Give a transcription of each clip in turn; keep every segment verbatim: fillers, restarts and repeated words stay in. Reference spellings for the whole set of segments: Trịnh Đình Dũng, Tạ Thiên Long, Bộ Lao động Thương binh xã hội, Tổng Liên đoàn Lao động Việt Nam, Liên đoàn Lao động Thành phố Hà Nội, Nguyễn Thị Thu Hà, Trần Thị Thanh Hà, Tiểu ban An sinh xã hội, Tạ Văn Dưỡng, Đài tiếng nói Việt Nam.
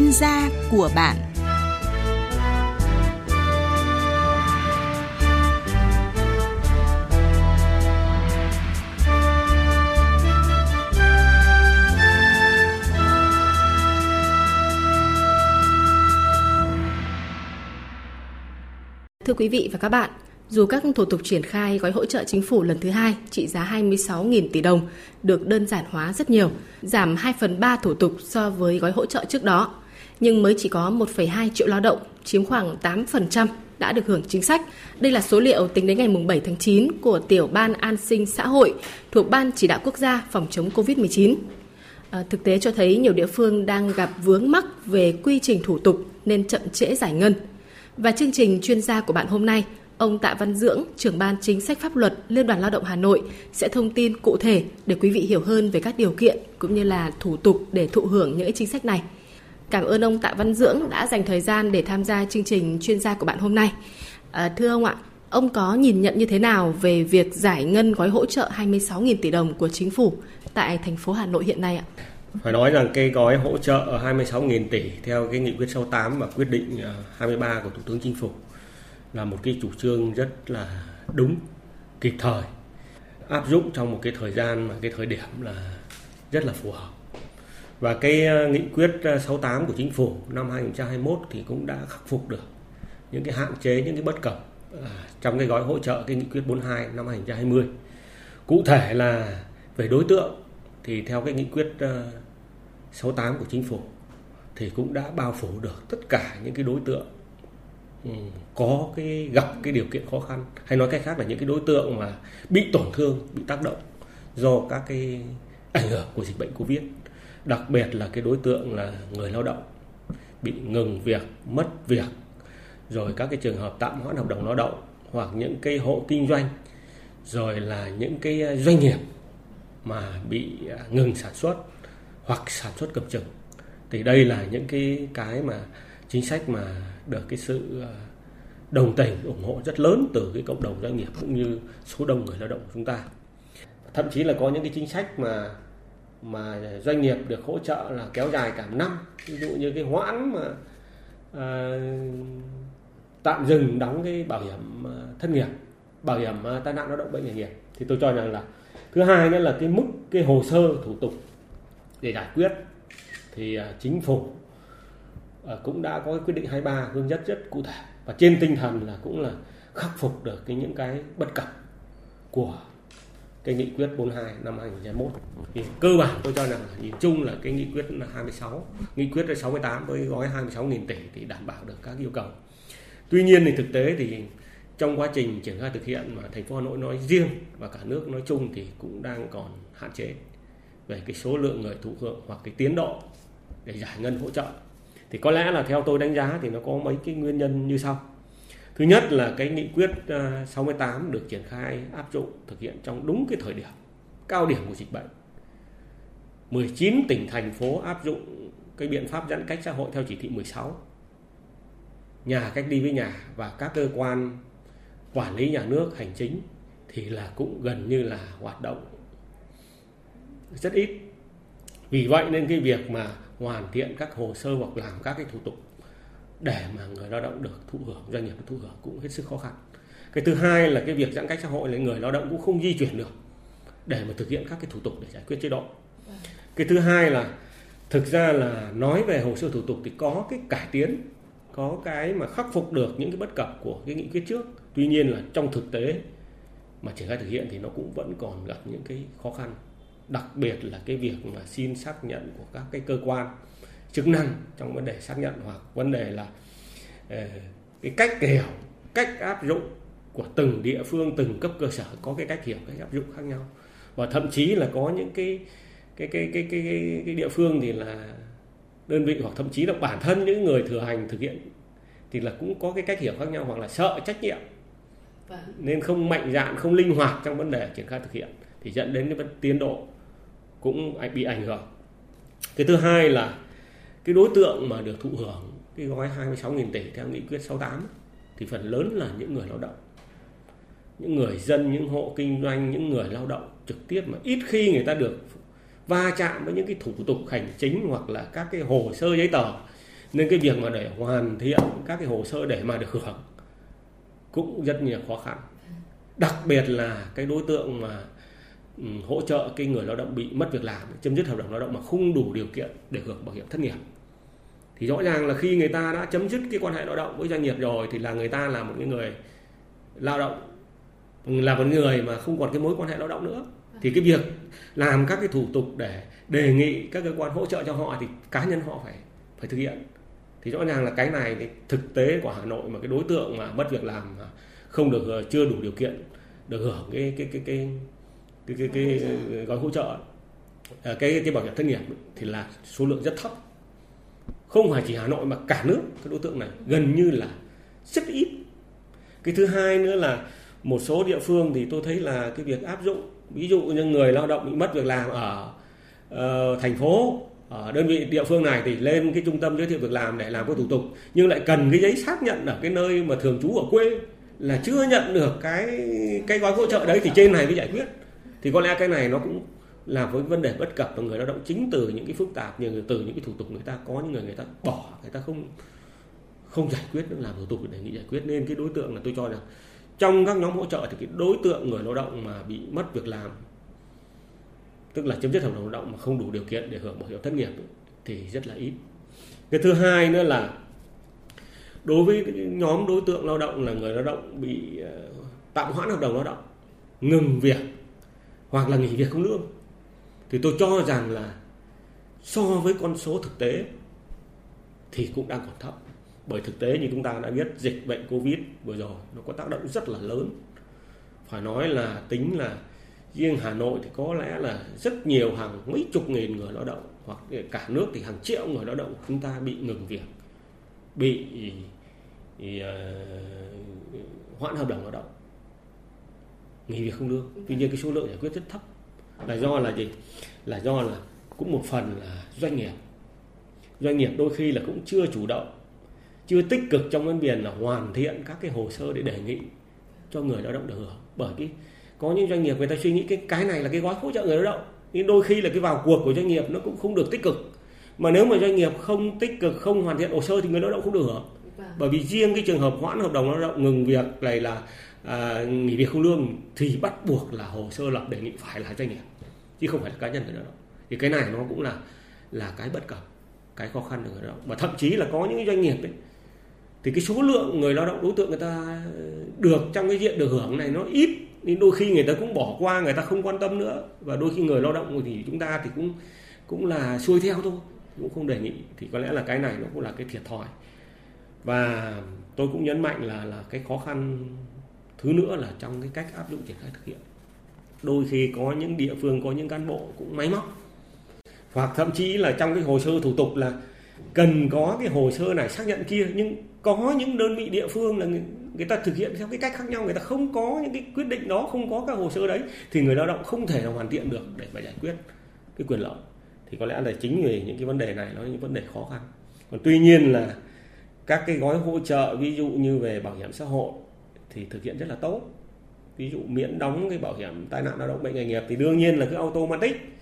chuyên gia của bạn. Thưa quý vị và các bạn, dù các thủ tục triển khai gói hỗ trợ chính phủ lần thứ hai trị giá hai mươi sáu nghìn tỷ đồng được đơn giản hóa rất nhiều, giảm hai phần ba thủ tục so với gói hỗ trợ trước đó, nhưng mới chỉ có một phẩy hai triệu lao động, chiếm khoảng tám phần trăm đã được hưởng chính sách. Đây là số liệu tính đến ngày bảy tháng chín của Tiểu ban An sinh xã hội thuộc Ban chỉ đạo quốc gia phòng chống covid mười chín. À, thực tế cho thấy nhiều địa phương đang gặp vướng mắc về quy trình thủ tục nên chậm trễ giải ngân. Và chương trình chuyên gia của bạn hôm nay, ông Tạ Văn Dưỡng, trưởng ban chính sách pháp luật Liên đoàn Lao động Hà Nội sẽ thông tin cụ thể để quý vị hiểu hơn về các điều kiện cũng như là thủ tục để thụ hưởng những chính sách này. Cảm ơn ông Tạ Văn Dưỡng đã dành thời gian để tham gia chương trình chuyên gia của bạn hôm nay. À, thưa ông ạ, ông có nhìn nhận như thế nào về việc giải ngân gói hỗ trợ hai mươi sáu nghìn tỷ đồng của chính phủ tại thành phố Hà Nội hiện nay ạ? Phải nói rằng cái gói hỗ trợ hai mươi sáu nghìn tỷ theo cái nghị quyết sáu mươi tám và quyết định hai mươi ba của Thủ tướng Chính phủ là một cái chủ trương rất là đúng, kịp thời, áp dụng trong một cái thời gian và cái thời điểm là rất là phù hợp. Và cái nghị quyết sáu mươi tám của Chính phủ năm hai không hai mốt thì cũng đã khắc phục được những cái hạn chế, những cái bất cập trong cái gói hỗ trợ cái nghị quyết bốn mươi hai năm hai không hai không. Cụ thể là về đối tượng thì theo cái nghị quyết sáu mươi tám của Chính phủ thì cũng đã bao phủ được tất cả những cái đối tượng có cái gặp cái điều kiện khó khăn, hay nói cách khác là những cái đối tượng mà bị tổn thương, bị tác động do các cái ảnh hưởng của dịch bệnh Covid, đặc biệt là cái đối tượng là người lao động bị ngừng việc, mất việc, rồi các cái trường hợp tạm hoãn hợp đồng lao động, hoặc những cái hộ kinh doanh, rồi là những cái doanh nghiệp mà bị ngừng sản xuất hoặc sản xuất cầm chừng. Thì đây là những cái cái mà chính sách mà được cái sự đồng tình, ủng hộ rất lớn từ cái cộng đồng doanh nghiệp cũng như số đông người lao động của chúng ta. Thậm chí là có những cái chính sách mà mà doanh nghiệp được hỗ trợ là kéo dài cả năm, ví dụ như cái hoãn mà à, tạm dừng đóng cái bảo hiểm thất nghiệp, bảo hiểm tai nạn lao động bệnh nghề nghiệp. Thì tôi cho rằng là thứ hai nữa là cái mức cái hồ sơ thủ tục để giải quyết thì chính phủ cũng đã có cái quyết định hai mươi ba hướng dẫn rất cụ thể, và trên tinh thần là cũng là khắc phục được cái những cái bất cập của cái nghị quyết bốn mươi hai năm hai không hai mốt. Thì cơ bản tôi cho rằng nhìn chung là cái nghị quyết hai mươi sáu, nghị quyết sáu mươi tám với gói hai mươi sáu nghìn tỷ thì đảm bảo được các yêu cầu. Tuy nhiên thì thực tế thì trong quá trình triển khai thực hiện mà thành phố Hà Nội nói riêng và cả nước nói chung thì cũng đang còn hạn chế về cái số lượng người thụ hưởng hoặc cái tiến độ để giải ngân hỗ trợ. Thì có lẽ là theo tôi đánh giá thì nó có mấy cái nguyên nhân như sau. Thứ nhất là cái nghị quyết sáu mươi tám được triển khai áp dụng thực hiện trong đúng cái thời điểm cao điểm của dịch bệnh. mười chín tỉnh thành phố áp dụng cái biện pháp giãn cách xã hội theo chỉ thị mười sáu. Nhà cách ly với nhà, và các cơ quan quản lý nhà nước hành chính thì là cũng gần như là hoạt động rất ít. Vì vậy nên cái việc mà hoàn thiện các hồ sơ hoặc làm các cái thủ tục để mà người lao động được thụ hưởng, doanh nghiệp được thụ hưởng cũng hết sức khó khăn. Cái thứ hai là cái việc giãn cách xã hội là người lao động cũng không di chuyển được để mà thực hiện các cái thủ tục để giải quyết chế độ. Cái thứ hai là thực ra là nói về hồ sơ thủ tục thì có cái cải tiến, có cái mà khắc phục được những cái bất cập của cái nghị quyết trước. Tuy nhiên là trong thực tế mà triển khai thực hiện thì nó cũng vẫn còn gặp những cái khó khăn, đặc biệt là cái việc mà xin xác nhận của các cái cơ quan chức năng trong vấn đề xác nhận, hoặc vấn đề là cái cách hiểu, cách áp dụng của từng địa phương, từng cấp cơ sở có cái cách hiểu, cách áp dụng khác nhau. Và thậm chí là có những cái cái cái cái cái, cái, cái địa phương thì là đơn vị hoặc thậm chí là bản thân những người thừa hành thực hiện thì là cũng có cái cách hiểu khác nhau, hoặc là sợ trách nhiệm nên không mạnh dạn, không linh hoạt trong vấn đề triển khai thực hiện, thì dẫn đến cái tiến độ cũng bị ảnh hưởng. Cái thứ hai là cái đối tượng mà được thụ hưởng cái gói hai mươi sáu nghìn tỷ theo nghị quyết sáu mươi tám thì phần lớn là những người lao động, những người dân, những hộ kinh doanh, những người lao động trực tiếp mà ít khi người ta được va chạm với những cái thủ tục hành chính hoặc là các cái hồ sơ giấy tờ Nên cái việc mà để hoàn thiện các cái hồ sơ để mà được hưởng cũng rất nhiều khó khăn. Đặc biệt là cái đối tượng mà hỗ trợ cái người lao động bị mất việc làm, chấm dứt hợp đồng lao động mà không đủ điều kiện để hưởng bảo hiểm thất nghiệp. Thì rõ ràng là khi người ta đã chấm dứt cái quan hệ lao động với doanh nghiệp rồi thì là người ta là một cái người lao động, là một người mà không còn cái mối quan hệ lao động nữa. Thì cái việc làm các cái thủ tục để đề nghị các cơ quan hỗ trợ cho họ thì cá nhân họ phải phải thực hiện. Thì rõ ràng là cái này thì thực tế của Hà Nội mà cái đối tượng mà mất việc làm mà không được, chưa đủ điều kiện được hưởng cái cái cái cái cái cái, cái, cái gói hỗ trợ cái cái bảo hiểm thất nghiệp thì là số lượng rất thấp. Không phải chỉ Hà Nội mà cả nước các đối tượng này gần như là rất ít. Cái thứ hai nữa là một số địa phương thì tôi thấy là cái việc áp dụng, ví dụ như người lao động bị mất việc làm ở uh, thành phố, ở đơn vị địa phương này thì lên cái trung tâm giới thiệu việc làm để làm cái thủ tục, nhưng lại cần cái giấy xác nhận ở cái nơi mà thường trú ở quê là chưa nhận được cái cái gói hỗ trợ đấy, thì trên này mới giải quyết. Thì có lẽ cái này nó cũng là với vấn đề bất cập của người lao động, chính từ những cái phức tạp, như từ những cái thủ tục người ta có những người người ta bỏ, người ta không không giải quyết, làm thủ tục để giải quyết. Nên cái đối tượng là tôi cho rằng trong các nhóm hỗ trợ thì cái đối tượng người lao động mà bị mất việc làm, tức là chấm dứt hợp đồng lao động mà không đủ điều kiện để hưởng bảo hiểm thất nghiệp thì rất là ít. Cái thứ hai nữa là đối với nhóm đối tượng lao động là người lao động bị tạm hoãn hợp đồng lao động, ngừng việc hoặc là nghỉ việc không lương, thì tôi cho rằng là so với con số thực tế thì cũng đang còn thấp. Bởi thực tế như chúng ta đã biết, dịch bệnh Covid vừa rồi nó có tác động rất là lớn. Phải nói là tính là riêng Hà Nội thì có lẽ là rất nhiều, hàng mấy chục nghìn người lao động, hoặc cả nước thì hàng triệu người lao động của chúng ta bị ngừng việc, bị thì, uh, hoãn hợp đồng lao động, nghỉ việc không lương. Tuy nhiên cái số lượng giải quyết rất thấp là do là gì? Là do là cũng một phần là doanh nghiệp. Doanh nghiệp đôi khi là cũng chưa chủ động, chưa tích cực trong vấn đề là hoàn thiện các cái hồ sơ để đề nghị cho người lao động được hưởng. Bởi cái có những doanh nghiệp người ta suy nghĩ cái cái này là cái gói hỗ trợ người lao động, nhưng đôi khi là cái vào cuộc của doanh nghiệp nó cũng không được tích cực. Mà nếu mà doanh nghiệp không tích cực, không hoàn thiện hồ sơ thì người lao động không được hưởng. Bởi vì riêng cái trường hợp hoãn hợp đồng lao động, ngừng việc này là à, nghỉ việc không lương thì bắt buộc là hồ sơ lập đề nghị phải là doanh nghiệp chứ không phải là cá nhân người lao động. Thì cái này nó cũng là là cái bất cập, cái khó khăn của người lao động. Mà thậm chí là có những doanh nghiệp đấy thì cái số lượng người lao động đối tượng người ta được trong cái diện được hưởng này nó ít, nên đôi khi người ta cũng bỏ qua, người ta không quan tâm nữa, và đôi khi người lao động thì chúng ta thì cũng cũng là xuôi theo thôi, cũng không đề nghị. Thì có lẽ là cái này nó cũng là cái thiệt thòi. Và tôi cũng nhấn mạnh là là cái khó khăn thứ nữa là trong cái cách áp dụng triển khai thực hiện. Đôi khi có những địa phương, có những cán bộ cũng máy móc, hoặc thậm chí là trong cái hồ sơ thủ tục là cần có cái hồ sơ này xác nhận kia, nhưng có những đơn vị địa phương là người, người ta thực hiện theo cái cách khác nhau, người ta không có những cái quyết định đó, không có các hồ sơ đấy, thì người lao động không thể nào hoàn thiện được để mà giải quyết cái quyền lợi. Thì có lẽ là chính vì những cái vấn đề này nó là những vấn đề khó khăn. Còn tuy nhiên là các cái gói hỗ trợ ví dụ như về bảo hiểm xã hội thì thực hiện rất là tốt. Ví dụ miễn đóng cái bảo hiểm tai nạn lao động, bệnh nghề nghiệp thì đương nhiên là cứ automatic.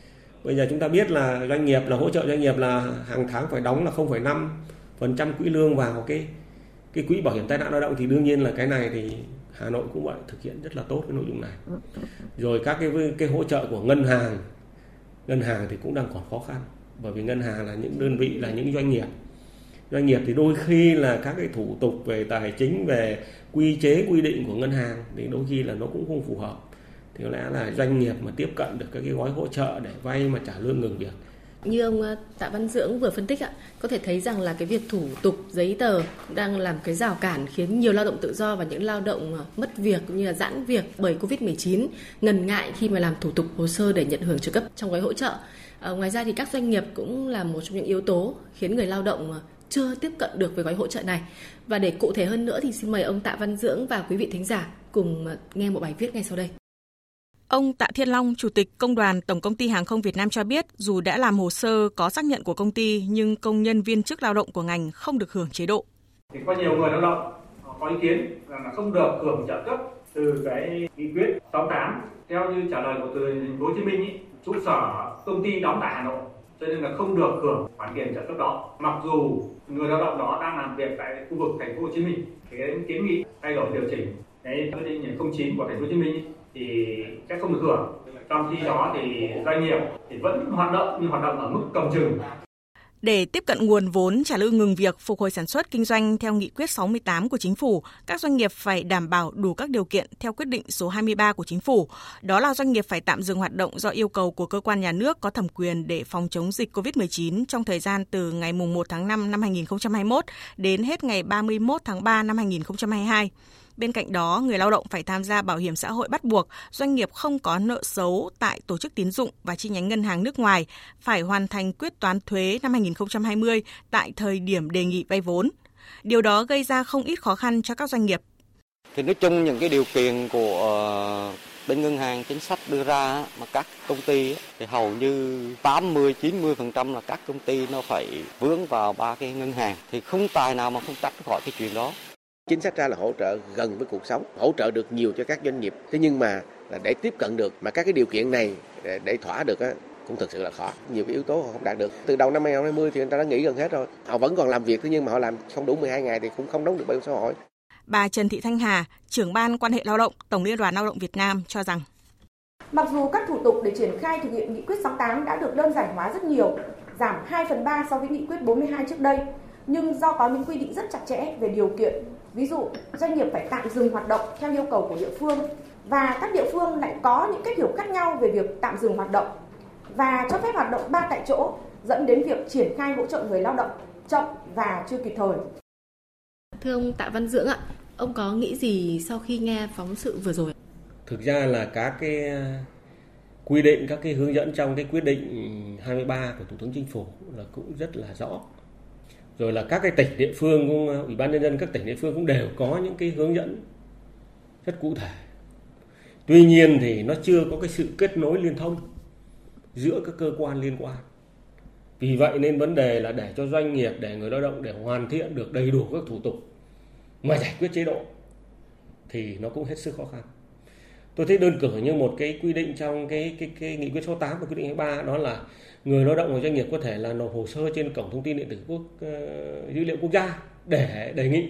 Bây giờ chúng ta biết là doanh nghiệp là hỗ trợ doanh nghiệp là hàng tháng phải đóng là không phẩy năm phần trăm quỹ lương vào cái cái quỹ bảo hiểm tai nạn lao động, thì đương nhiên là cái này thì Hà Nội cũng vậy, thực hiện rất là tốt cái nội dung này. Rồi các cái cái hỗ trợ của ngân hàng, ngân hàng thì cũng đang còn khó khăn, bởi vì ngân hàng là những đơn vị, là những doanh nghiệp. Doanh nghiệp thì đôi khi là các cái thủ tục về tài chính, về quy chế quy định của ngân hàng thì đôi khi là nó cũng không phù hợp. Thì có lẽ là doanh nghiệp mà tiếp cận được các cái gói hỗ trợ để vay mà trả lương ngừng việc. Như ông Tạ Văn Dưỡng vừa phân tích ạ, có thể thấy rằng là cái việc thủ tục giấy tờ cũng đang làm cái rào cản khiến nhiều lao động tự do và những lao động mất việc cũng như là giãn việc bởi covid mười chín ngần ngại khi mà làm thủ tục hồ sơ để nhận hưởng trợ cấp trong gói hỗ trợ. À, ngoài ra thì các doanh nghiệp cũng là một trong những yếu tố khiến người lao động chưa tiếp cận được với gói hỗ trợ này. Và để cụ thể hơn nữa thì xin mời ông Tạ Văn Dưỡng và quý vị thính giả cùng nghe một bài viết ngay sau đây. Ông Tạ Thiên Long, Chủ tịch Công đoàn Tổng Công ty Hàng không Việt Nam cho biết, dù đã làm hồ sơ có xác nhận của công ty nhưng công nhân viên chức lao động của ngành không được hưởng chế độ. Thì có nhiều người lao động có ý kiến rằng là không được hưởng trợ cấp từ cái nghị quyết sáu tám. Theo như trả lời của từ thành phố Hồ Chí Minh, trụ sở công ty đóng tại Hà Nội cho nên là không được hưởng khoản tiền trợ cấp đó. Mặc dù người lao động đó đang làm việc tại khu vực Thành phố Hồ Chí Minh, cái kiến nghị thay đổi điều chỉnh cái quy định không chín của Thành phố Hồ Chí Minh thì sẽ không được hưởng. Trong khi đó thì doanh nghiệp thì vẫn hoạt động nhưng hoạt động ở mức cầm chừng. Để tiếp cận nguồn vốn trả lương ngừng việc, phục hồi sản xuất, kinh doanh theo nghị quyết sáu mươi tám của Chính phủ, các doanh nghiệp phải đảm bảo đủ các điều kiện theo quyết định số hai mươi ba của Chính phủ. Đó là doanh nghiệp phải tạm dừng hoạt động do yêu cầu của cơ quan nhà nước có thẩm quyền để phòng chống dịch covid mười chín trong thời gian từ ngày mùng một tháng năm năm hai nghìn không trăm hai mươi mốt đến hết ngày ba mươi mốt tháng ba năm hai nghìn không trăm hai mươi hai. Bên cạnh đó, người lao động phải tham gia bảo hiểm xã hội bắt buộc, doanh nghiệp không có nợ xấu tại tổ chức tín dụng và chi nhánh ngân hàng nước ngoài, phải hoàn thành quyết toán thuế năm hai nghìn không trăm hai mươi tại thời điểm đề nghị vay vốn. Điều đó gây ra không ít khó khăn cho các doanh nghiệp. Thì nói chung những cái điều kiện của bên ngân hàng chính sách đưa ra mà các công ty thì hầu như tám mươi chín mươi phần trăm là các công ty nó phải vướng vào ba cái ngân hàng, thì không tài nào mà không tách khỏi cái chuyện đó. Chính sách ra là hỗ trợ gần với cuộc sống, hỗ trợ được nhiều cho các doanh nghiệp. Thế nhưng mà để tiếp cận được mà các cái điều kiện này để thỏa được cũng thực sự là khó. Nhiều cái yếu tố họ không đạt được. Từ đầu năm hai không hai không thì người ta đã nghỉ gần hết rồi. Họ vẫn còn làm việc, thế nhưng mà họ làm không đủ mười hai ngày thì cũng không đóng được bảo hiểm xã hội. Bà Trần Thị Thanh Hà, trưởng ban quan hệ lao động, Tổng Liên đoàn Lao động Việt Nam cho rằng mặc dù các thủ tục để triển khai thực hiện nghị quyết sáu mươi tám đã được đơn giản hóa rất nhiều, giảm hai phần ba so với nghị quyết bốn mươi hai trước đây, nhưng do có những quy định rất chặt chẽ về điều kiện. Ví dụ, doanh nghiệp phải tạm dừng hoạt động theo yêu cầu của địa phương và các địa phương lại có những cách hiểu khác nhau về việc tạm dừng hoạt động và cho phép hoạt động ba tại chỗ, dẫn đến việc triển khai hỗ trợ người lao động chậm và chưa kịp thời. Thưa ông Tạ Văn Dưỡng ạ, ông có nghĩ gì sau khi nghe phóng sự vừa rồi? Thực ra là các cái quy định, các cái hướng dẫn trong cái quyết định hai mươi ba của Thủ tướng Chính phủ là cũng rất là rõ. Rồi là các cái tỉnh địa phương, cũng, Ủy ban Nhân dân các tỉnh địa phương cũng đều có những cái hướng dẫn rất cụ thể. Tuy nhiên thì nó chưa có cái sự kết nối liên thông giữa các cơ quan liên quan. Vì vậy nên vấn đề là để cho doanh nghiệp, để người lao động để hoàn thiện được đầy đủ các thủ tục mà giải quyết chế độ thì nó cũng hết sức khó khăn. Tôi thấy đơn cử như một cái quy định trong cái, cái, cái nghị quyết số tám và quyết định hai mươi ba, đó là người lao động và doanh nghiệp có thể là nộp hồ sơ trên cổng thông tin điện tử quốc uh, dữ liệu quốc gia để đề nghị.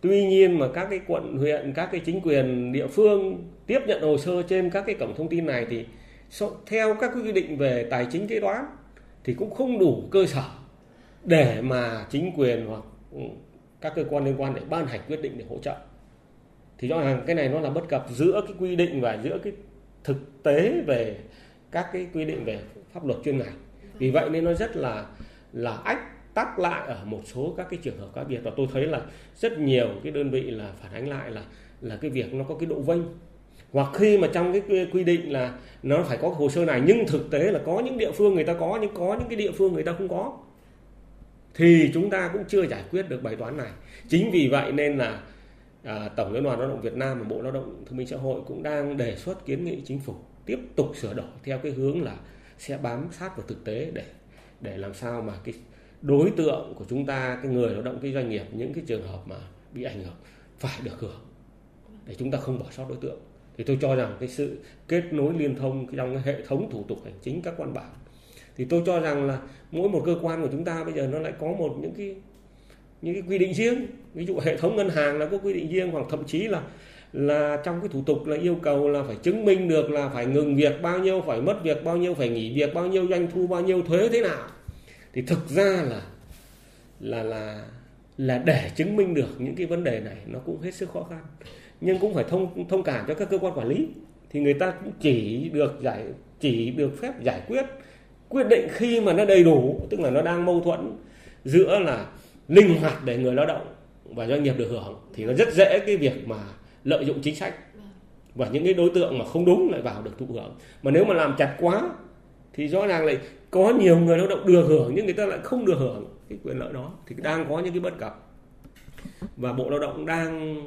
Tuy nhiên mà các cái quận huyện, các cái chính quyền địa phương tiếp nhận hồ sơ trên các cái cổng thông tin này thì theo các quy định về tài chính kế toán thì cũng không đủ cơ sở để mà chính quyền hoặc các cơ quan liên quan để ban hành quyết định để hỗ trợ. Thì rõ ràng cái này nó là bất cập giữa cái quy định và giữa cái thực tế về các cái quy định về pháp luật chuyên ngành. Vì vậy nên nó rất là là ách tắc lại ở một số các cái trường hợp cá biệt, và tôi thấy là rất nhiều cái đơn vị là phản ánh lại là là cái việc nó có cái độ vênh, hoặc khi mà trong cái quy định là nó phải có hồ sơ này nhưng thực tế là có những địa phương người ta có nhưng có những cái địa phương người ta không có, thì chúng ta cũng chưa giải quyết được bài toán này. Chính vì vậy nên là à, Tổng Liên đoàn Lao động Việt Nam và Bộ Lao động Thương binh Xã hội cũng đang đề xuất kiến nghị Chính phủ tiếp tục sửa đổi theo cái hướng là sẽ bám sát vào thực tế để để làm sao mà cái đối tượng của chúng ta, cái người lao động, cái doanh nghiệp, những cái trường hợp mà bị ảnh hưởng phải được hưởng, để chúng ta không bỏ sót đối tượng. Thì tôi cho rằng cái sự kết nối liên thông trong cái hệ thống thủ tục hành chính, các văn bản, thì tôi cho rằng là mỗi một cơ quan của chúng ta bây giờ nó lại có một những cái những cái quy định riêng. Ví dụ hệ thống ngân hàng là có quy định riêng, hoặc thậm chí là là trong cái thủ tục là yêu cầu là phải chứng minh được là phải ngừng việc bao nhiêu, phải mất việc bao nhiêu, phải nghỉ việc bao nhiêu, doanh thu bao nhiêu, thuế thế nào. Thì thực ra là là là là để chứng minh được những cái vấn đề này nó cũng hết sức khó khăn. Nhưng cũng phải thông thông cảm cho các cơ quan quản lý, thì người ta cũng chỉ được giải chỉ được phép giải quyết quyết định khi mà nó đầy đủ, tức là nó đang mâu thuẫn giữa là linh hoạt để người lao động và doanh nghiệp được hưởng, thì nó rất dễ cái việc mà lợi dụng chính sách và những cái đối tượng mà không đúng lại vào được thụ hưởng. Mà nếu mà làm chặt quá thì rõ ràng lại có nhiều người lao động được hưởng nhưng người ta lại không được hưởng cái quyền lợi đó, thì đang có những cái bất cập. Và Bộ Lao động đang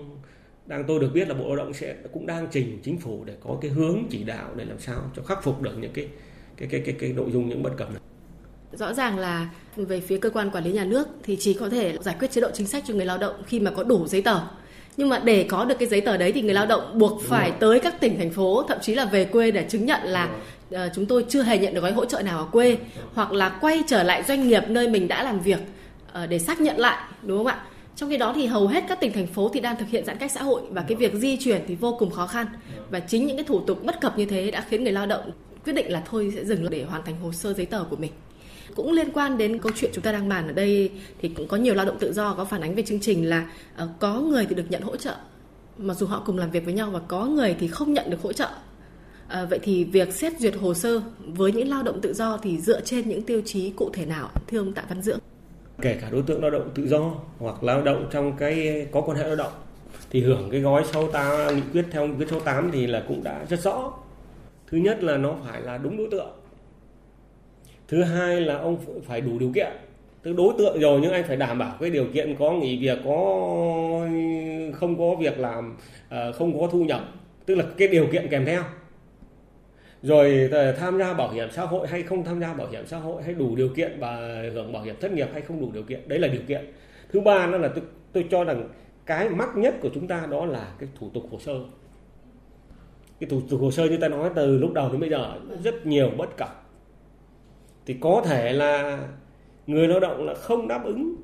đang tôi được biết là Bộ Lao động sẽ cũng đang trình Chính phủ để có cái hướng chỉ đạo để làm sao cho khắc phục được những cái cái cái cái, cái nội dung, những bất cập này. Rõ ràng là về phía cơ quan quản lý nhà nước thì chỉ có thể giải quyết chế độ chính sách cho người lao động khi mà có đủ giấy tờ. Nhưng mà để có được cái giấy tờ đấy thì người lao động buộc Đúng phải rồi. tới các tỉnh, thành phố, thậm chí là về quê để chứng nhận là uh, chúng tôi chưa hề nhận được gói hỗ trợ nào ở quê, hoặc là quay trở lại doanh nghiệp nơi mình đã làm việc uh, để xác nhận lại, đúng không ạ? Trong khi đó thì hầu hết các tỉnh, thành phố thì đang thực hiện giãn cách xã hội và cái việc di chuyển thì vô cùng khó khăn. Và chính những cái thủ tục bất cập như thế đã khiến người lao động quyết định là thôi sẽ dừng để hoàn thành hồ sơ giấy tờ của mình. Cũng liên quan đến câu chuyện chúng ta đang bàn ở đây thì cũng có nhiều lao động tự do có phản ánh về chương trình là uh, có người thì được nhận hỗ trợ mặc dù họ cùng làm việc với nhau, và có người thì không nhận được hỗ trợ. Uh, vậy thì việc xét duyệt hồ sơ với những lao động tự do thì dựa trên những tiêu chí cụ thể nào, thưa ông Tạ Văn Dưỡng? Kể cả đối tượng lao động tự do hoặc lao động trong cái có quan hệ lao động thì hưởng cái gói sáu tám, nghị quyết theo nghị quyết sáu tám thì là cũng đã rất rõ. Thứ nhất là nó phải là đúng đối tượng. Thứ hai là ông phải đủ điều kiện. Tức đối tượng rồi nhưng anh phải đảm bảo cái điều kiện có nghỉ việc, có không có việc làm, không có thu nhập. Tức là cái điều kiện kèm theo. Rồi tham gia bảo hiểm xã hội hay không tham gia bảo hiểm xã hội, hay đủ điều kiện và hưởng bảo hiểm thất nghiệp hay không đủ điều kiện. Đấy là điều kiện. Thứ ba nữa là tôi, tôi cho rằng cái mắc nhất của chúng ta đó là cái thủ tục hồ sơ. Cái thủ tục hồ sơ như ta nói từ lúc đầu đến bây giờ rất nhiều bất cập. Thì có thể là người lao động là không đáp ứng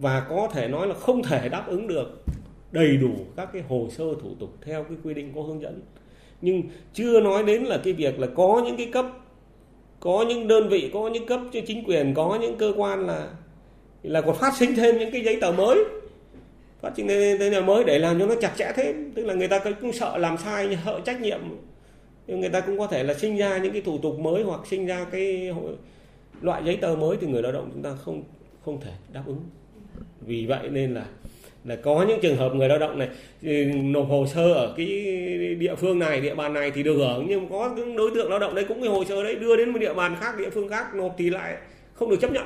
và có thể nói là không thể đáp ứng được đầy đủ các cái hồ sơ thủ tục theo cái quy định có hướng dẫn. Nhưng chưa nói đến là cái việc là có những cái cấp, có những đơn vị, có những cấp cho chính quyền, có những cơ quan là là còn phát sinh thêm những cái giấy tờ mới, phát sinh thêm giấy tờ mới để làm cho nó chặt chẽ thêm. Tức là người ta cũng sợ làm sai, sợ trách nhiệm. Nhưng người ta cũng có thể là sinh ra những cái thủ tục mới hoặc sinh ra cái loại giấy tờ mới thì người lao động chúng ta không không thể đáp ứng. Vì vậy nên là là có những trường hợp người lao động này nộp hồ sơ ở cái địa phương này, địa bàn này thì được hưởng, nhưng có những đối tượng lao động đấy cũng cái hồ sơ đấy đưa đến một địa bàn khác, địa phương khác nộp thì lại không được chấp nhận.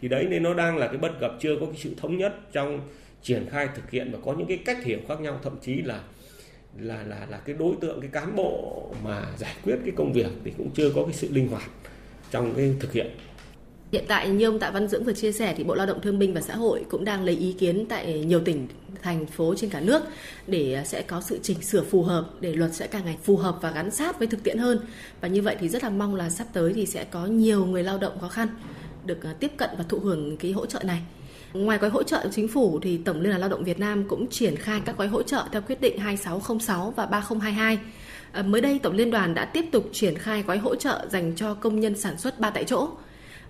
Thì đấy nên nó đang là cái bất cập, chưa có cái sự thống nhất trong triển khai thực hiện và có những cái cách hiểu khác nhau, thậm chí là là là là cái đối tượng, cái cán bộ mà giải quyết cái công việc thì cũng chưa có cái sự linh hoạt trong cái thực hiện. Hiện tại như ông Tạ Văn Dưỡng vừa chia sẻ thì Bộ Lao động Thương binh và Xã hội cũng đang lấy ý kiến tại nhiều tỉnh, thành phố trên cả nước để sẽ có sự chỉnh sửa phù hợp để luật sẽ càng ngày phù hợp và gắn sát với thực tiễn hơn. Và như vậy thì rất là mong là sắp tới thì sẽ có nhiều người lao động khó khăn được tiếp cận và thụ hưởng cái hỗ trợ này. Ngoài gói hỗ trợ của chính phủ thì Tổng Liên đoàn Lao động Việt Nam cũng triển khai các gói hỗ trợ theo quyết định hai sáu không sáu và ba không hai hai. À, mới đây Tổng Liên đoàn đã tiếp tục triển khai gói hỗ trợ dành cho công nhân sản xuất ba tại chỗ.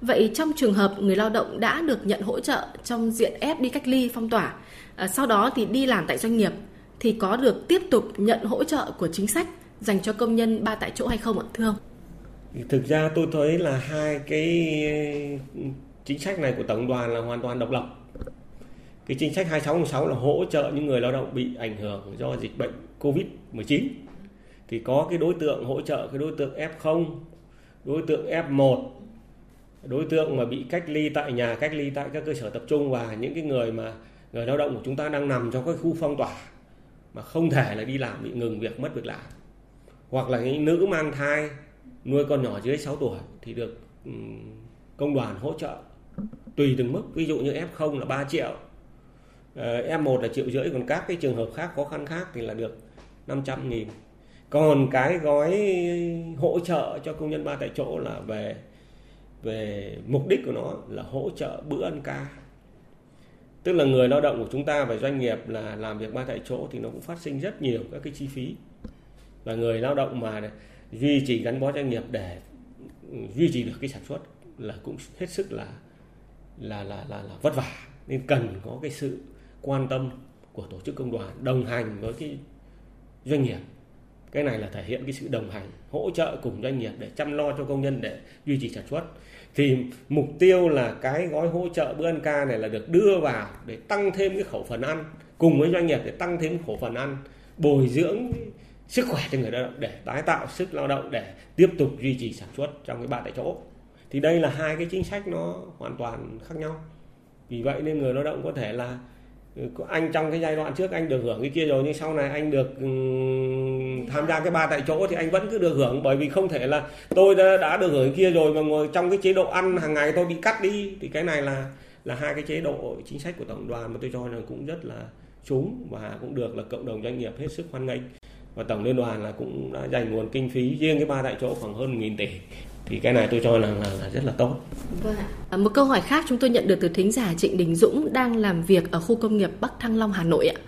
Vậy trong trường hợp người lao động đã được nhận hỗ trợ trong diện ép đi cách ly phong tỏa, à, sau đó thì đi làm tại doanh nghiệp thì có được tiếp tục nhận hỗ trợ của chính sách dành cho công nhân ba tại chỗ hay không ạ, thưa ông? Thực ra tôi thấy là hai cái chính sách này của Tổng đoàn là hoàn toàn độc lập. Cái chính sách hai sáu không sáu là hỗ trợ những người lao động bị ảnh hưởng do dịch bệnh covid mười chín. Thì có cái đối tượng hỗ trợ, cái đối tượng ép không, đối tượng ép một, đối tượng mà bị cách ly tại nhà, cách ly tại các cơ sở tập trung, và những cái người mà người lao động của chúng ta đang nằm trong các khu phong tỏa mà không thể là đi làm, bị ngừng việc, mất việc làm. Hoặc là những nữ mang thai, nuôi con nhỏ dưới sáu tuổi thì được công đoàn hỗ trợ tùy từng mức, ví dụ như ép không là ba triệu, ép một là triệu rưỡi, còn các cái trường hợp khác khó khăn khác thì là được năm trăm nghìn. Còn cái gói hỗ trợ cho công nhân ba tại chỗ là về về mục đích của nó là hỗ trợ bữa ăn ca. Tức là người lao động của chúng ta và doanh nghiệp là làm việc ba tại chỗ thì nó cũng phát sinh rất nhiều các cái chi phí, và người lao động mà duy trì gắn bó doanh nghiệp để duy trì được cái sản xuất là cũng hết sức là Là, là, là, là vất vả, nên cần có cái sự quan tâm của tổ chức công đoàn đồng hành với cái doanh nghiệp. Cái này là thể hiện cái sự đồng hành, hỗ trợ cùng doanh nghiệp để chăm lo cho công nhân để duy trì sản xuất. Thì mục tiêu là cái gói hỗ trợ bữa ăn ca này là được đưa vào để tăng thêm cái khẩu phần ăn, cùng với doanh nghiệp để tăng thêm khẩu phần ăn, bồi dưỡng sức khỏe cho người lao động để tái tạo sức lao động để tiếp tục duy trì sản xuất trong cái ba tại chỗ. Thì đây là hai cái chính sách nó hoàn toàn khác nhau. Vì vậy nên người lao động có thể là anh trong cái giai đoạn trước anh được hưởng cái kia rồi, nhưng sau này anh được tham gia cái ba tại chỗ thì anh vẫn cứ được hưởng, bởi vì không thể là tôi đã, đã được hưởng cái kia rồi mà ngồi trong cái chế độ ăn hàng ngày tôi bị cắt đi. Thì cái này là là hai cái chế độ chính sách của Tổng đoàn mà tôi cho là cũng rất là chúng và cũng được là cộng đồng doanh nghiệp hết sức hoan nghênh. Và Tổng Liên đoàn là cũng đã dành nguồn kinh phí riêng cái ba tại chỗ khoảng hơn một nghìn tỷ. Thì cái này tôi cho là, là, là rất là tốt. Vâng ạ. Một câu hỏi khác chúng tôi nhận được từ thính giả Trịnh Đình Dũng đang làm việc ở khu công nghiệp Bắc Thăng Long, Hà Nội ạ.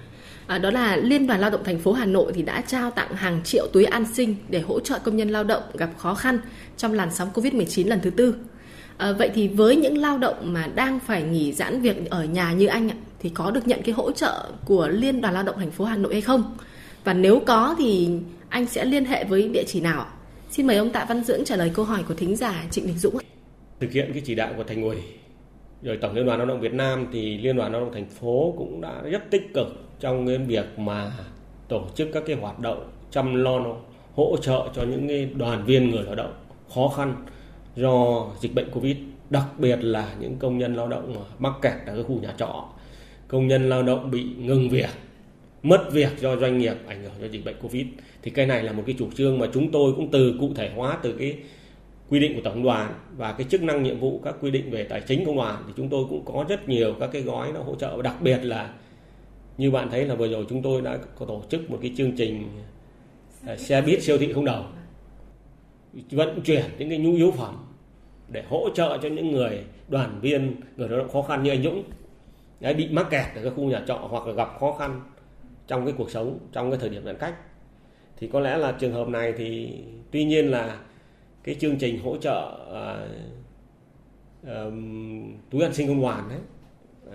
À, đó là Liên đoàn Lao động Thành phố Hà Nội thì đã trao tặng hàng triệu túi an sinh để hỗ trợ công nhân lao động gặp khó khăn trong làn sóng covid mười chín lần thứ tư. À, vậy thì với những lao động mà đang phải nghỉ giãn việc ở nhà như anh ạ, thì có được nhận cái hỗ trợ của Liên đoàn Lao động Thành phố Hà Nội hay không? Và nếu có thì anh sẽ liên hệ với địa chỉ nào? Xin mời ông Tạ Văn Dưỡng trả lời câu hỏi của thính giả Trịnh Đình Dũng. Thực hiện cái chỉ đạo của Thành ủy, rồi Tổng Liên đoàn Lao động Việt Nam thì Liên đoàn Lao động Thành phố cũng đã rất tích cực trong cái việc mà tổ chức các cái hoạt động chăm lo hỗ trợ cho những cái đoàn viên người lao động khó khăn do dịch bệnh Covid, đặc biệt là những công nhân lao động mà mắc kẹt ở cái khu nhà trọ, công nhân lao động bị ngừng việc, mất việc do doanh nghiệp ảnh hưởng do dịch bệnh Covid. Thì cái này là một cái chủ trương mà chúng tôi cũng từ cụ thể hóa từ cái quy định của Tổng đoàn và cái chức năng nhiệm vụ các quy định về tài chính công đoàn, thì chúng tôi cũng có rất nhiều các cái gói nó hỗ trợ, và đặc biệt là như bạn thấy là vừa rồi chúng tôi đã có tổ chức một cái chương trình xe buýt siêu thị không đồng, vận chuyển những cái nhu yếu phẩm để hỗ trợ cho những người đoàn viên người lao động khó khăn như anh Dũng đấy, bị mắc kẹt ở các khu nhà trọ hoặc là gặp khó khăn trong cái cuộc sống trong cái thời điểm giãn cách. Thì có lẽ là trường hợp này thì tuy nhiên là cái chương trình hỗ trợ uh, um, túi an sinh công đoàn đấy,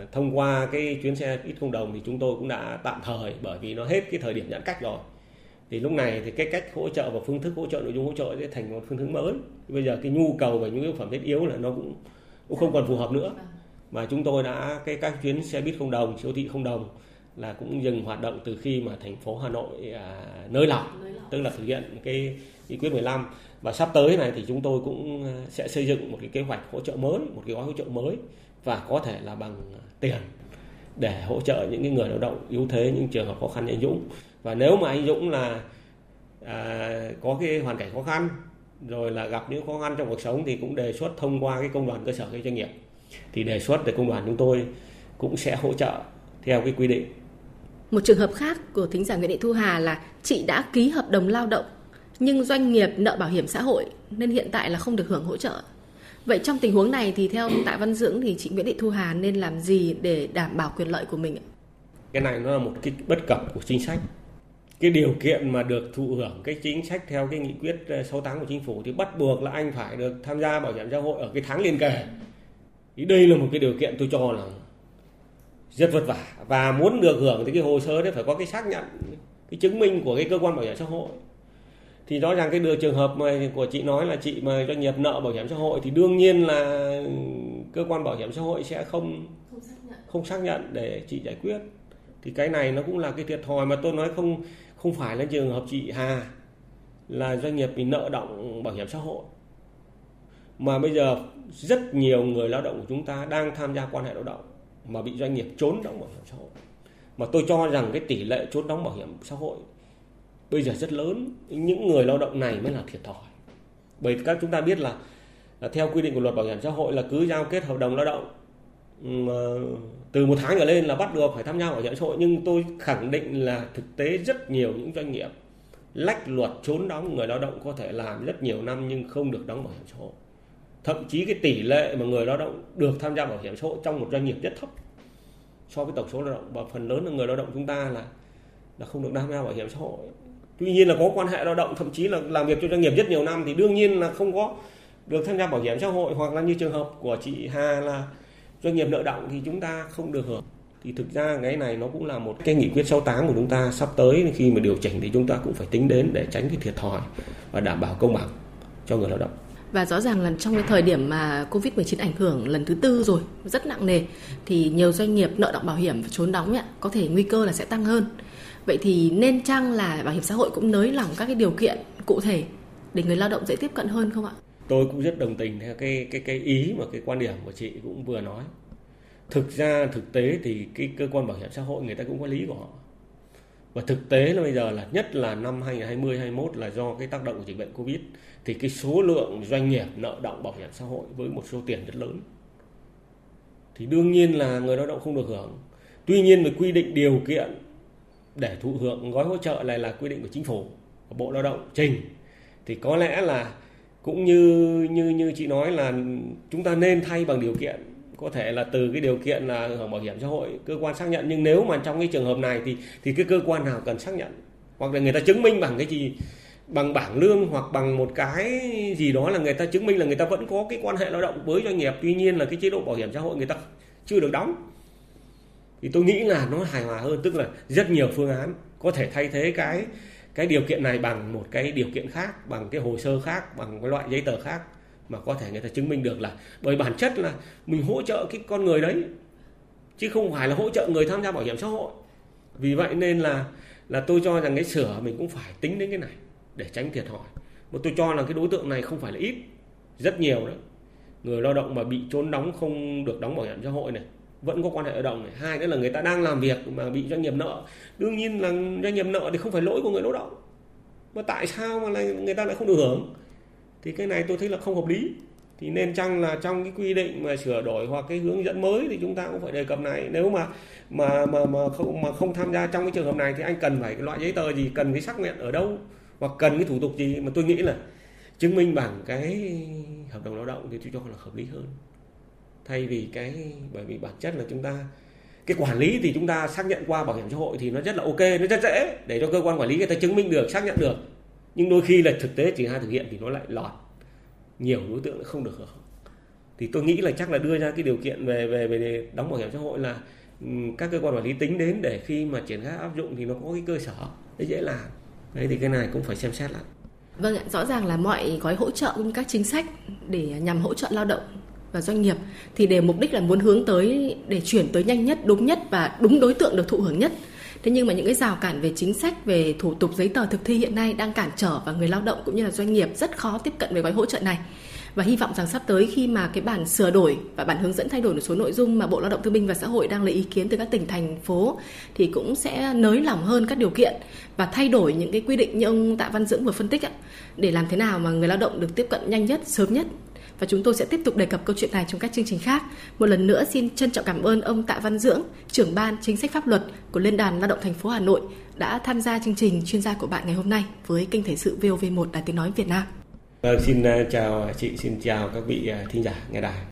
uh, thông qua cái chuyến xe ít không đồng thì chúng tôi cũng đã tạm thời, bởi vì nó hết cái thời điểm giãn cách rồi, thì lúc này thì cái cách hỗ trợ và phương thức hỗ trợ, nội dung hỗ trợ sẽ thành một phương thức mới. Bây giờ cái nhu cầu về những yếu phẩm thiết yếu là nó cũng cũng không còn phù hợp nữa, mà chúng tôi đã cái các chuyến xe buýt không đồng, siêu thị không đồng là cũng dừng hoạt động từ khi mà thành phố Hà Nội à, nới lỏng, tức là thực hiện cái nghị quyết mười lăm. Và sắp tới này thì chúng tôi cũng sẽ xây dựng một cái kế hoạch hỗ trợ mới, một cái gói hỗ trợ mới, và có thể là bằng tiền để hỗ trợ những cái người lao động yếu thế, những trường hợp khó khăn như anh Dũng. Và nếu mà anh Dũng là à, có cái hoàn cảnh khó khăn rồi là gặp những khó khăn trong cuộc sống thì cũng đề xuất thông qua cái công đoàn cơ sở, cái doanh nghiệp, thì đề xuất để công đoàn chúng tôi cũng sẽ hỗ trợ theo cái quy định. Một trường hợp khác của thính giả Nguyễn Thị Thu Hà là chị đã ký hợp đồng lao động nhưng doanh nghiệp nợ bảo hiểm xã hội nên hiện tại là không được hưởng hỗ trợ. Vậy trong tình huống này thì theo ông Tạ Văn Dưỡng thì chị Nguyễn Thị Thu Hà nên làm gì để đảm bảo quyền lợi của mình? Cái này nó là một cái bất cập của chính sách. Cái điều kiện mà được thụ hưởng cái chính sách theo cái nghị quyết sáu mươi tám của Chính phủ thì bắt buộc là anh phải được tham gia bảo hiểm xã hội ở cái tháng liên kề. Thì đây là một cái điều kiện tôi cho là rất vất vả, và muốn được hưởng thì cái hồ sơ đấy phải có cái xác nhận, cái chứng minh của cái cơ quan bảo hiểm xã hội. Thì rõ ràng cái đường trường hợp mà của chị nói là chị mà doanh nghiệp nợ bảo hiểm xã hội thì đương nhiên là cơ quan bảo hiểm xã hội sẽ không không xác nhận, không xác nhận để chị giải quyết. Thì cái này nó cũng là cái thiệt thòi mà tôi nói, không không phải là trường hợp chị Hà là doanh nghiệp bị nợ động bảo hiểm xã hội, mà bây giờ rất nhiều người lao động của chúng ta đang tham gia quan hệ lao động mà bị doanh nghiệp trốn đóng bảo hiểm xã hội. Mà tôi cho rằng cái tỷ lệ trốn đóng bảo hiểm xã hội bây giờ rất lớn, những người lao động này mới là thiệt thòi. Bởi các chúng ta biết là, là theo quy định của luật bảo hiểm xã hội là cứ giao kết hợp đồng lao động từ một tháng trở lên là bắt buộc phải tham gia bảo hiểm xã hội, nhưng tôi khẳng định là thực tế rất nhiều những doanh nghiệp lách luật trốn đóng, người lao động có thể làm rất nhiều năm nhưng không được đóng bảo hiểm xã hội. Thậm chí cái tỷ lệ mà người lao động được tham gia bảo hiểm xã hội trong một doanh nghiệp rất thấp so với tổng số lao động, và phần lớn là người lao động chúng ta là là không được tham gia bảo hiểm xã hội. Tuy nhiên là có quan hệ lao động, thậm chí là làm việc cho doanh nghiệp rất nhiều năm thì đương nhiên là không có được tham gia bảo hiểm xã hội, hoặc là như trường hợp của chị Hà là doanh nghiệp nợ động thì chúng ta không được hưởng. Thì thực ra cái này nó cũng là một cái nghị quyết sáu mươi tám của chúng ta sắp tới, khi mà điều chỉnh thì chúng ta cũng phải tính đến để tránh cái thiệt thòi và đảm bảo công bằng cho người lao động. Và rõ ràng là trong cái thời điểm mà covid mười chín ảnh hưởng lần thứ tư rồi, rất nặng nề, thì nhiều doanh nghiệp nợ động bảo hiểm và trốn đóng ấy, có thể nguy cơ là sẽ tăng hơn. Vậy thì nên chăng là bảo hiểm xã hội cũng nới lỏng các cái điều kiện cụ thể để người lao động dễ tiếp cận hơn không ạ? Tôi cũng rất đồng tình theo cái cái cái ý mà cái quan điểm của chị cũng vừa nói. Thực ra thực tế thì cái cơ quan bảo hiểm xã hội người ta cũng có lý của họ. Và thực tế là bây giờ là nhất là năm hai nghìn hai mươi hai nghìn hai mươi mốt là do cái tác động của dịch bệnh Covid thì cái số lượng doanh nghiệp nợ động bảo hiểm xã hội với một số tiền rất lớn. Thì đương nhiên là người lao động không được hưởng. Tuy nhiên về quy định điều kiện để thụ hưởng gói hỗ trợ này là quy định của Chính phủ, của Bộ Lao động trình, thì có lẽ là cũng như như như chị nói là chúng ta nên thay bằng điều kiện, có thể là từ cái điều kiện là hưởng bảo hiểm xã hội cơ quan xác nhận, nhưng nếu mà trong cái trường hợp này thì thì cái cơ quan nào cần xác nhận, hoặc là người ta chứng minh bằng cái gì, bằng bảng lương hoặc bằng một cái gì đó là người ta chứng minh là người ta vẫn có cái quan hệ lao động với doanh nghiệp, tuy nhiên là cái chế độ bảo hiểm xã hội người ta chưa được đóng. Thì tôi nghĩ là nó hài hòa hơn, tức là rất nhiều phương án có thể thay thế cái cái điều kiện này bằng một cái điều kiện khác, bằng cái hồ sơ khác, bằng cái loại giấy tờ khác mà có thể người ta chứng minh được là, bởi bản chất là mình hỗ trợ cái con người đấy chứ không phải là hỗ trợ người tham gia bảo hiểm xã hội. Vì vậy nên là là tôi cho rằng cái sửa mình cũng phải tính đến cái này để tránh thiệt thòi. Mà tôi cho là cái đối tượng này không phải là ít, rất nhiều đấy. Người lao động mà bị trốn đóng, không được đóng bảo hiểm xã hội này, vẫn có quan hệ lao động này. Hai nữa là người ta đang làm việc mà bị doanh nghiệp nợ. Đương nhiên là doanh nghiệp nợ thì không phải lỗi của người lao động, mà tại sao mà người ta lại không được hưởng? Thì cái này tôi thấy là không hợp lý. Thì nên chăng là trong cái quy định mà sửa đổi hoặc cái hướng dẫn mới thì chúng ta cũng phải đề cập này. Nếu mà mà mà mà không mà không tham gia trong cái trường hợp này thì anh cần phải cái loại giấy tờ gì, cần cái xác nhận ở đâu, hoặc cần cái thủ tục gì, mà tôi nghĩ là chứng minh bằng cái hợp đồng lao động thì tôi cho là hợp lý hơn. Thay vì cái, bởi vì bản chất là chúng ta cái quản lý thì chúng ta xác nhận qua bảo hiểm xã hội thì nó rất là ok, nó rất dễ để cho cơ quan quản lý người ta chứng minh được, xác nhận được. Nhưng đôi khi là thực tế chỉ hai thực hiện thì nó lại lọt, nhiều đối tượng không được hưởng. Thì tôi nghĩ là chắc là đưa ra cái điều kiện về về về đóng bảo hiểm xã hội là các cơ quan quản lý tính đến, để khi mà triển khai áp dụng thì nó có cái cơ sở để dễ làm. Đấy, thì cái này cũng phải xem xét lại. Vâng ạ, rõ ràng là mọi gói hỗ trợ cũng các chính sách để nhằm hỗ trợ lao động và doanh nghiệp thì đều mục đích là muốn hướng tới để chuyển tới nhanh nhất, đúng nhất và đúng đối tượng được thụ hưởng nhất. Thế nhưng mà những cái rào cản về chính sách, về thủ tục giấy tờ thực thi hiện nay đang cản trở, và người lao động cũng như là doanh nghiệp rất khó tiếp cận với gói hỗ trợ này. Và hy vọng rằng sắp tới khi mà cái bản sửa đổi và bản hướng dẫn thay đổi một số nội dung mà Bộ Lao động Thương binh và Xã hội đang lấy ý kiến từ các tỉnh thành phố thì cũng sẽ nới lỏng hơn các điều kiện và thay đổi những cái quy định như ông Tạ Văn Dưỡng vừa phân tích ạ, để làm thế nào mà người lao động được tiếp cận nhanh nhất, sớm nhất. Và chúng tôi sẽ tiếp tục đề cập câu chuyện này trong các chương trình khác. Một lần nữa xin trân trọng cảm ơn ông Tạ Văn Dưỡng, trưởng ban chính sách pháp luật của Liên đoàn Lao động Thành phố Hà Nội đã tham gia chương trình Chuyên gia của bạn ngày hôm nay với kênh Thời sự vê o vê một Đài Tiếng nói Việt Nam. Vâng, xin chào chị, xin chào các vị thính giả nghe đài.